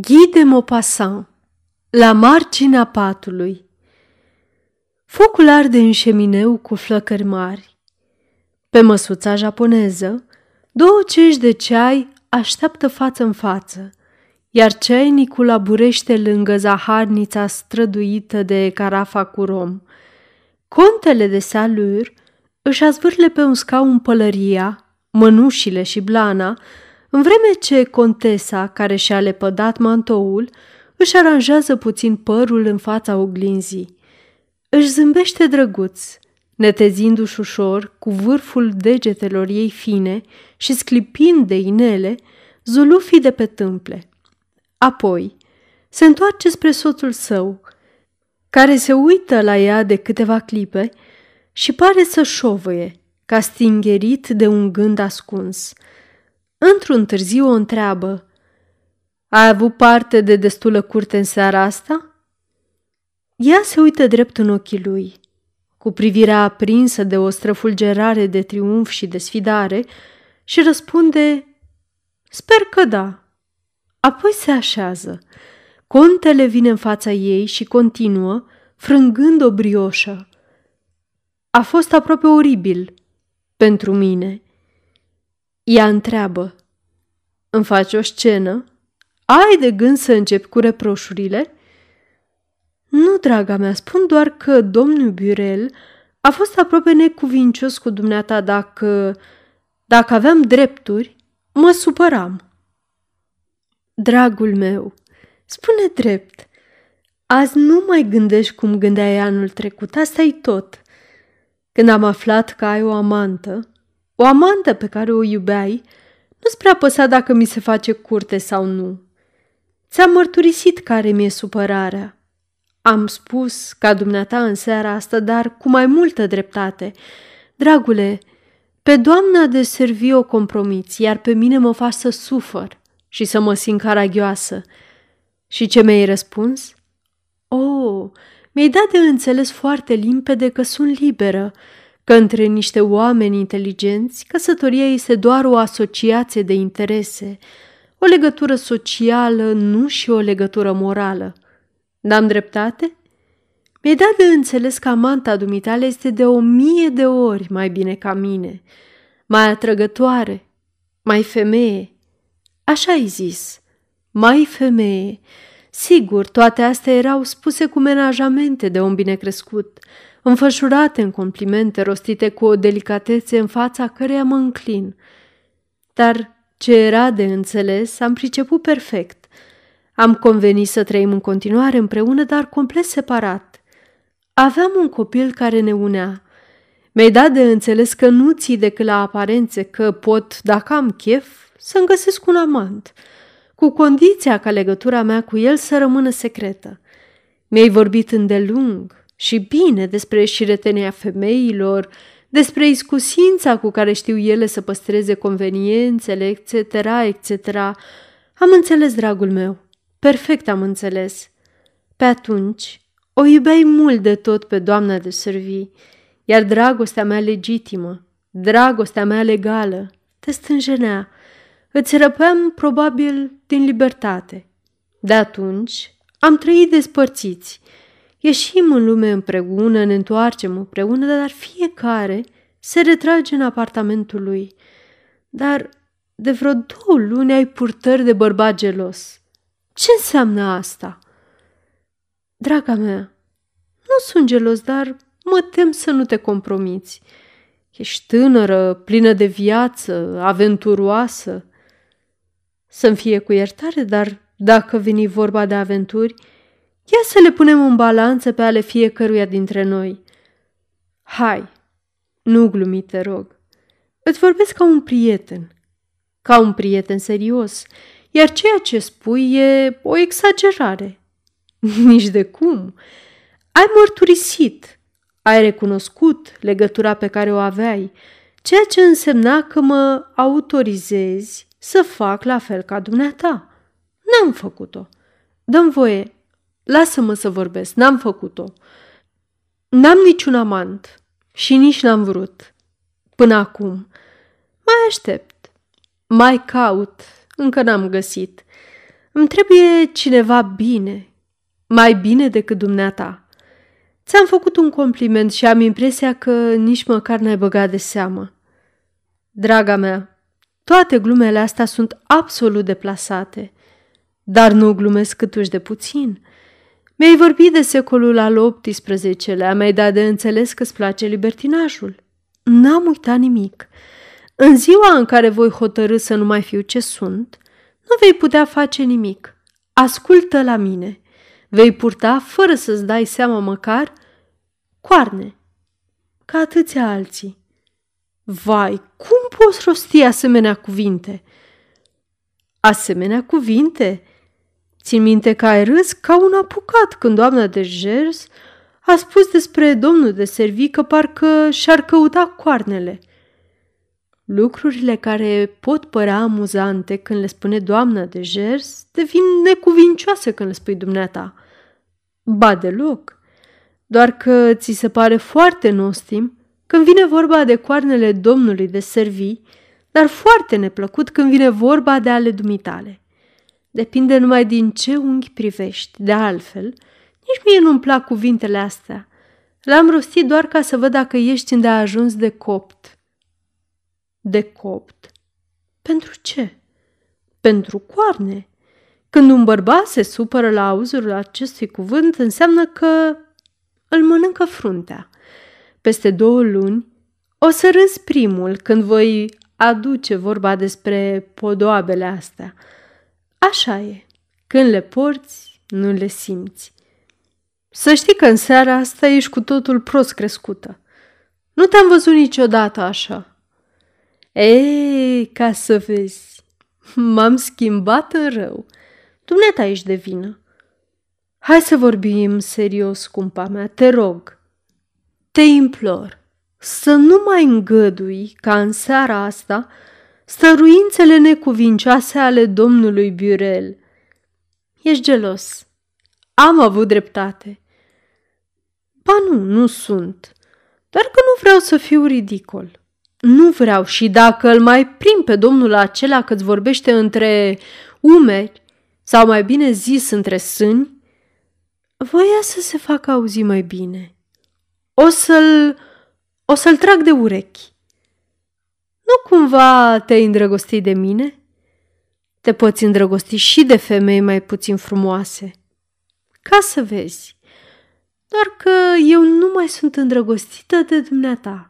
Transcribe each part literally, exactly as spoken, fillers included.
Ghide-Mopassant, la marginea patului. Focul arde în șemineu cu flăcări mari. Pe măsuța japoneză, două cești de ceai așteaptă față în față, iar ceainicul aburește lângă zaharnița străduită de carafa cu rom. Contele de Salur își azvârle pe un scaun pălăria, mănușile și blana, în vreme ce contesa, care și-a lepădat mantoul, își aranjează puțin părul în fața oglinzii. Își zâmbește drăguț, netezindu-și ușor cu vârful degetelor ei fine și sclipind de inele zulufii de pe tâmple. Apoi se întoarce spre soțul său, care se uită la ea de câteva clipe și pare să șovăie, ca stingerit de un gând ascuns. Într-un târziu o întreabă: "Ai avut parte de destulă curte în seara asta?" Ea se uită drept în ochii lui, cu privirea aprinsă de o străfulgerare de triumf și de sfidare, și răspunde: "Sper că da." Apoi se așează. Contele vine în fața ei și continuă, frângând o brioșă: "A fost aproape oribil pentru mine." Ea întreabă: "Îmi faci o scenă? Ai de gând să încep cu reproșurile?" "Nu, draga mea, spun doar că domnul Biurel a fost aproape necuvincios cu dumneata. Dacă, dacă aveam drepturi, mă supăram." "Dragul meu, spune drept. Azi nu mai gândești cum gândeai anul trecut, asta e tot. Când am aflat că ai o amantă, o amantă pe care o iubeai, nu-ți prea păsa dacă mi se face curte sau nu. Ți-am mărturisit care mi-e supărarea. Am spus ca dumneata în seara asta, dar cu mai multă dreptate. Dragule, pe doamna de Servy o compromiți, iar pe mine mă faci să sufăr și să mă simt caragioasă." "Și ce mi-ai răspuns?" "Oh, mi-ai dat de înțeles foarte limpede că sunt liberă, că între niște oameni inteligenți căsătoria este doar o asociație de interese, o legătură socială, nu și o legătură morală. N-am dreptate?" "Mi-ai dat de înțeles că amanta dumitale este de o mie de ori mai bine ca mine, mai atrăgătoare, mai femeie." "Așa ai zis, mai femeie." Sigur, toate astea erau spuse cu menajamente de om binecrescut, înfășurate în complimente rostite cu o delicatețe în fața căreia mă înclin. Dar ce era de înțeles am priceput perfect. Am convenit să trăim în continuare împreună, dar complet separat. Aveam un copil care ne unea. Mi-ai dat de înțeles că nu ții decât la aparențe, că pot, dacă am chef, să-mi găsesc un amant, cu condiția ca legătura mea cu el să rămână secretă. Mi-ai vorbit îndelung și bine despre șiretenia femeilor, despre iscusința cu care știu ele să păstreze conveniențele, et cetera, et cetera. Am înțeles, dragul meu, perfect am înțeles. Pe atunci o iubeai mult de tot pe doamna de Servy, iar dragostea mea legitimă, dragostea mea legală, te stânjenea. Îți răpeam probabil din libertate. De atunci am trăit despărțiți. Ieșim în lume împreună, ne întoarcem împreună, dar fiecare se retrage în apartamentul lui. Dar de vreo două luni ai purtări de bărbat gelos. Ce înseamnă asta?" "Draga mea, nu sunt gelos, dar mă tem să nu te compromiți. Ești tânără, plină de viață, aventuroasă." "Să-mi fie cu iertare, dar dacă veni vorba de aventuri, ia să le punem în balanță pe ale fiecăruia dintre noi. Hai, nu glumi, te rog. Îți vorbesc ca un prieten, ca un prieten serios, iar ceea ce spui e o exagerare." "Nici de cum. Ai mărturisit, ai recunoscut legătura pe care o aveai, ceea ce însemna că mă autorizezi să fac la fel ca dumneata. N-am făcut-o. Dă-mi voie, lasă-mă să vorbesc, n-am făcut-o. N-am niciun amant și nici n-am vrut până acum. Mai aștept, mai caut, încă n-am găsit. Îmi trebuie cineva bine, mai bine decât dumneata. Ți-am făcut un compliment și am impresia că nici măcar n-ai băgat de seamă. Draga mea, toate glumele astea sunt absolut deplasate, dar nu glumesc câtuși de puțin. Mi-ai vorbit de secolul al optsprezecelea-lea, mi-ai dat de înțeles că îți place libertinajul. N-am uitat nimic. În ziua în care voi hotărî să nu mai fiu ce sunt, nu vei putea face nimic. Ascultă la mine. Vei purta, fără să-ți dai seama măcar, coarne, ca atâția alții. Vai, cum poți rosti asemenea cuvinte? Asemenea cuvinte? Țin minte că ai râs ca un apucat când doamna de Gers a spus despre domnul de Servy că parcă și-ar căuta coarnele. Lucrurile care pot părea amuzante când le spune doamna de Gers devin necuvincioase când le spui dumneata. Ba deloc, doar că ți se pare foarte nostim când vine vorba de coarnele domnului de Servy, dar foarte neplăcut când vine vorba de ale dumitale. Depinde numai din ce unghi privești, de altfel, nici mie nu-mi plac cuvintele astea. Le-am rostit doar ca să văd dacă ești îndeajuns de copt. De copt? Pentru ce? Pentru coarne. Când un bărbat se supără la auzul acestui cuvânt, înseamnă că îl mănâncă fruntea. Peste două luni o să râzi primul când voi aduce vorba despre podoabele astea. Așa e. Când le porți, nu le simți. Să știi că în seara asta ești cu totul prost crescută. Nu te-am văzut niciodată așa. Ei, ca să vezi, m-am schimbat în rău. Dumneata ești de vină. Hai să vorbim serios, scumpa mea, te rog. Te implor să nu mai îngădui ca în seara asta stăruințele necuvincioase ale domnului Biurel. Ești gelos. Am avut dreptate. Ba nu, nu sunt. Doar că nu vreau să fiu ridicol. Nu vreau și dacă îl mai prind pe domnul acela că-ți vorbește între umeri, sau mai bine zis între sâni, voia să se facă auzi mai bine. O să-l, o să-l trag de urechi. Nu cumva te-ai îndrăgostit de mine? Te poți îndrăgosti și de femei mai puțin frumoase. Ca să vezi. Doar că eu nu mai sunt îndrăgostită de dumneata.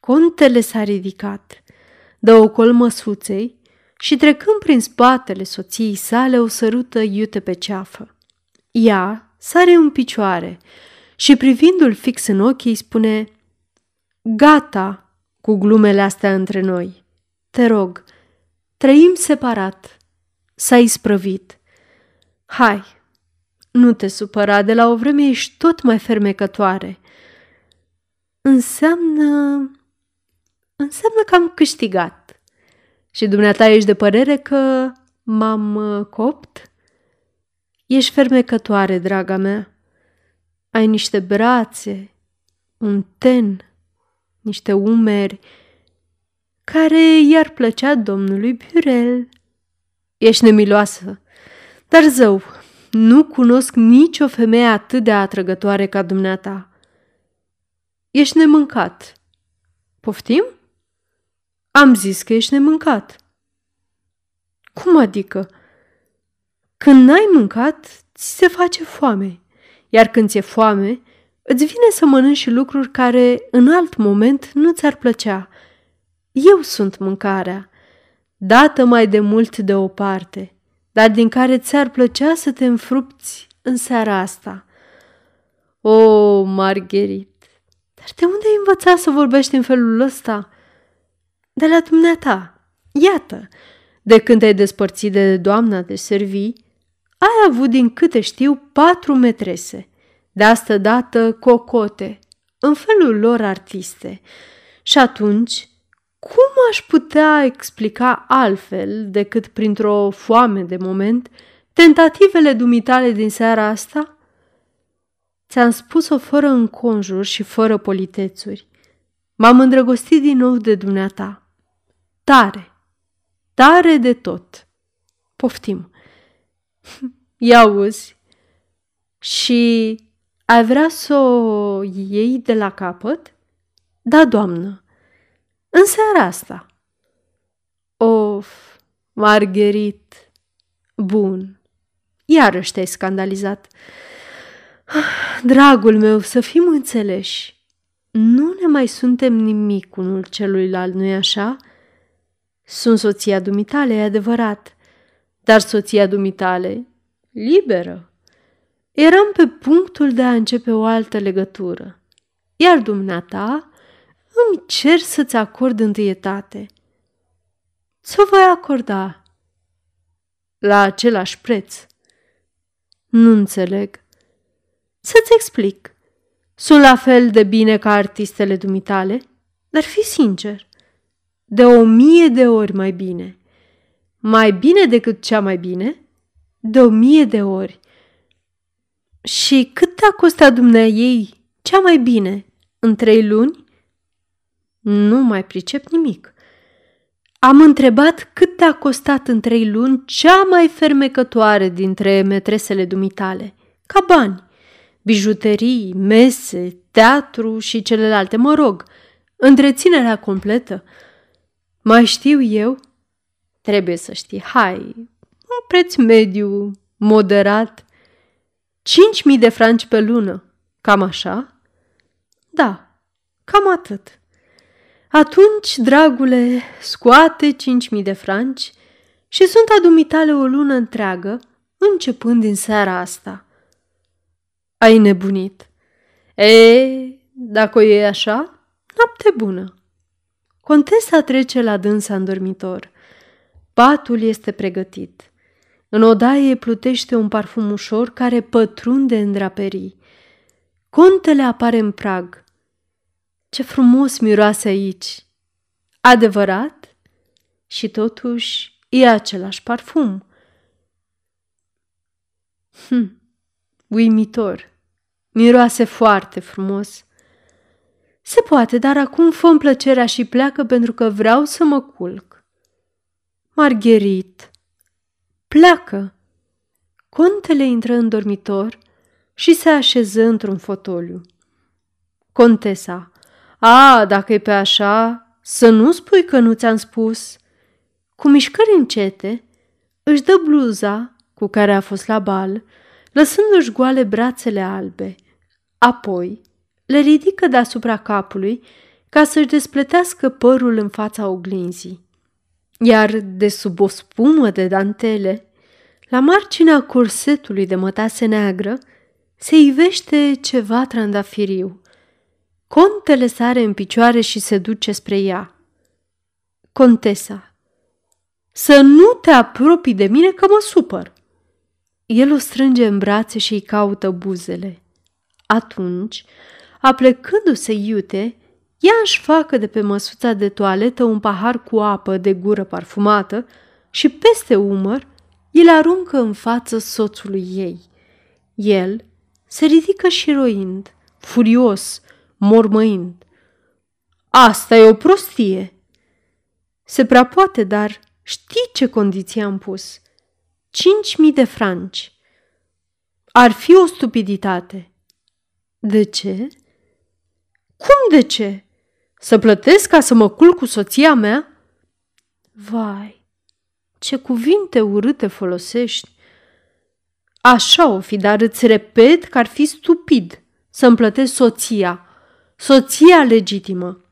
Contele s-a ridicat, dă ocol măsuței și trecând prin spatele soției sale o sărută iute pe ceafă. Ea sare în picioare și privindu-l fix în ochi îi spune: gata cu glumele astea între noi. Te rog, trăim separat. S-a isprăvit. Hai, nu te supăra, de la o vreme ești tot mai fermecătoare. Înseamnă... Înseamnă că am câștigat. Și dumneata ești de părere că m-am copt? Ești fermecătoare, draga mea. Ai niște brațe, un ten, niște umeri care i-ar plăcea domnului Biurel. Ești nemiloasă, dar zău, nu cunosc nicio femeie atât de atrăgătoare ca dumneata. Ești nemâncat. Poftim? Am zis că ești nemâncat. Cum adică? Când n-ai mâncat, ți se face foame, iar când ți-e foame, îți vine să mănânci lucruri care în alt moment nu ți-ar plăcea. Eu sunt mâncarea, dată mai de mult de o parte, dar din care ți-ar plăcea să te înfrupți în seara asta. O, Marguerite, dar de unde ai învățat să vorbești în felul ăsta? De la dumneata. Iată, de când te-ai despărțit de doamna de Servy, ai avut, din câte știu, patru metrese. De asta dată cocote, în felul lor artiste. Și atunci, cum aș putea explica altfel decât printr-o foame de moment tentativele dumitale din seara asta? Ți-am spus-o fără înconjur și fără politețuri. M-am îndrăgostit din nou de dumneata. Tare, tare de tot. Poftim, Ia uzi. Și ai vrea să o iei de la capăt? Da, doamnă. În seara asta. Of, Marguerite. Bun. Iarăși te-ai scandalizat. Dragul meu, să fim înțeleși. Nu ne mai suntem nimic unul celuilalt, nu-i așa? Sunt soția dumitale, e adevărat, dar soția dumitale liberă. Eram pe punctul de a începe o altă legătură, iar dumneata îmi cer să-ți acord întâietate. Ți-o voi acorda la același preț. Nu înțeleg. Să-ți explic. Sunt la fel de bine ca artistele dumitale, dar fii sincer, de o mie de ori mai bine. Mai bine decât cea mai bine, de o mie de ori. Și cât te-a costat dumneaei cea mai bine în trei luni? Nu mai pricep nimic. Am întrebat cât te-a costat în trei luni cea mai fermecătoare dintre metresele dumitale, ca bani. Bijuterii, mese, teatru și celelalte, mă rog, întreținerea completă. Mai știu eu? Trebuie să știi, hai, un preț mediu, moderat, cinci mii de franci pe lună, cam așa? Da, cam atât. Atunci, dragule, scoate cinci mii de franci și sunt adumitale o lună întreagă, începând din seara asta. Ai nebunit. E, dacă o iei așa, noapte bună. Contesa trece la dânsa în dormitor. Patul este pregătit. În odaie plutește un parfum ușor care pătrunde în draperii. Contele apare în prag. Ce frumos miroase aici! Adevărat? Și totuși e același parfum. Hm, uimitor! Miroase foarte frumos. Se poate, dar acum fă-mi plăcerea și pleacă pentru că vreau să mă culc. Marguerite, pleacă! Contele intră în dormitor și se așeză într-un fotoliu. Contesa, a, dacă e pe așa, să nu spui că nu ți-am spus. Cu mișcări încete, își dă bluza cu care a fost la bal, lăsându-și goale brațele albe. Apoi le ridică deasupra capului ca să-și despletească părul în fața oglinzii. Iar de sub o spumă de dantele, la marginea corsetului de mătase neagră, se ivește ceva trandafiriu. Contele sare în picioare și se duce spre ea. Contesa, să nu te apropii de mine că mă supăr. El o strânge în brațe și îi caută buzele. Atunci, aplecându-se iute, ea își facă de pe măsuța de toaletă un pahar cu apă de gură parfumată și peste umăr îl aruncă în față soțului ei. El se ridică și roind, furios, mormăind. Asta e o prostie! Se prea poate, dar știi ce condiție am pus? Cinci mii de franci. Ar fi o stupiditate. De ce? Cum de ce? Să plătesc ca să mă culc cu soția mea? Vai, ce cuvinte urâte folosești! Așa o fi, dar îți repet că ar fi stupid să-mi plătesc soția, soția legitimă.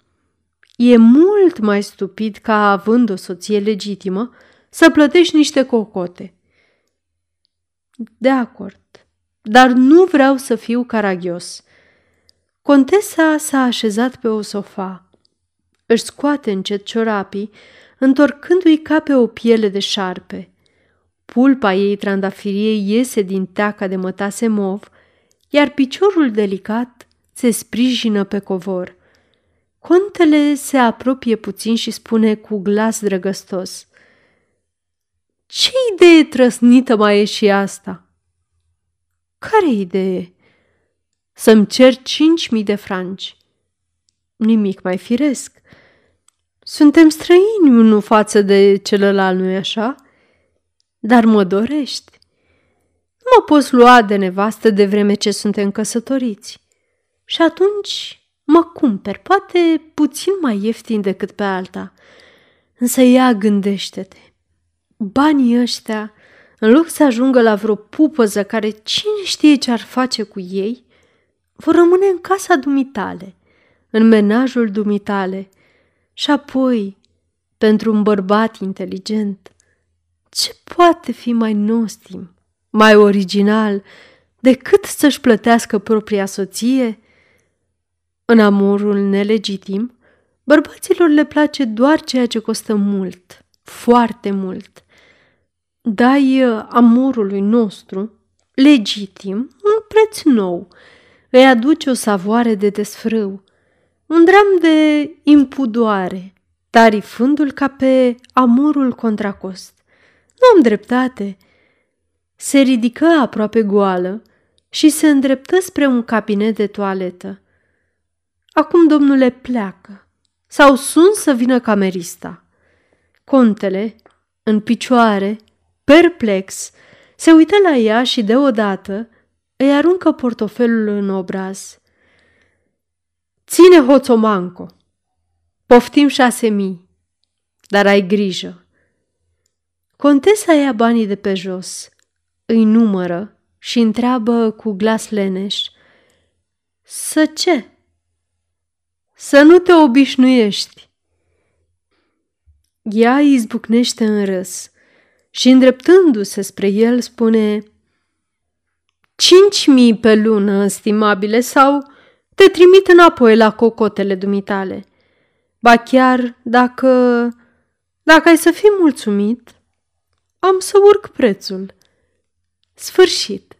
E mult mai stupid ca, având o soție legitimă, să plătești niște cocote. De acord, dar nu vreau să fiu caragios. Contesa s-a așezat pe o sofă. Își scoate încet ciorapii, întorcându-i ca pe o piele de șarpe. Pulpa ei trandafirie iese din teaca de mătase mov, iar piciorul delicat se sprijină pe covor. Contele se apropie puțin și spune cu glas drăgăstos: ce idee trăsnită mai e și asta? Care idee? Să-mi cer cinci mii de franci. Nimic mai firesc. Suntem străini unul față de celălalt, nu-i așa? Dar mă dorești. mă poți lua de nevastă de vreme ce suntem căsătoriți. Și atunci mă cumperi, poate puțin mai ieftin decât pe alta. Însă ia, gândește-te, banii ăștia, în loc să ajungă la vreo pupăză care cine știe ce-ar face cu ei, vor rămâne în casa dumitale, în menajul dumitale. Și apoi, pentru un bărbat inteligent, ce poate fi mai nostim, mai original, decât să-și plătească propria soție? În amorul nelegitim, bărbaților le place doar ceea ce costă mult, foarte mult. Dai amorului nostru, legitim, un preț nou, îi aduce o savoare de desfrâu, un dram de impudoare, tarifându-l ca pe amorul contracost. Nu am dreptate. Se ridică aproape goală și se îndreptă spre un cabinet de toaletă. Acum, domnule, pleacă. Sau sun să vină camerista. Contele, în picioare, perplex, se uită la ea și deodată îi aruncă portofelul în obraz. Ține, hoțomanco! Poftim șase mii, dar ai grijă. Contesa ia banii de pe jos, îi numără și întreabă cu glas leneș. Să ce? Să nu te obișnuiești. Ea izbucnește în râs și, îndreptându-se spre el, spune: Cinci mii pe lună, stimabile, sau te trimit înapoi la cocotele dumitale. Ba chiar dacă, dacă ai să fii mulțumit, am să urc prețul. Sfârșit.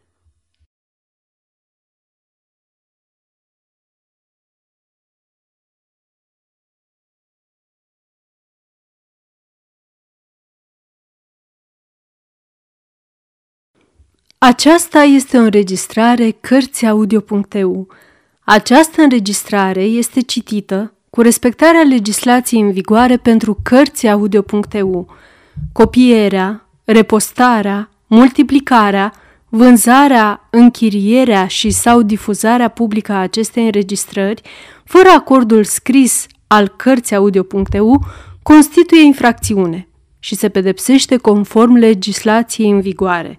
Aceasta este o înregistrare Cărțiaudio punct e u. Această înregistrare este citită cu respectarea legislației în vigoare pentru Cărțiaudio punct e u. Copierea, repostarea, multiplicarea, vânzarea, închirierea și sau difuzarea publică a acestei înregistrări, fără acordul scris al Cărțiaudio punct e u, constituie infracțiune și se pedepsește conform legislației în vigoare.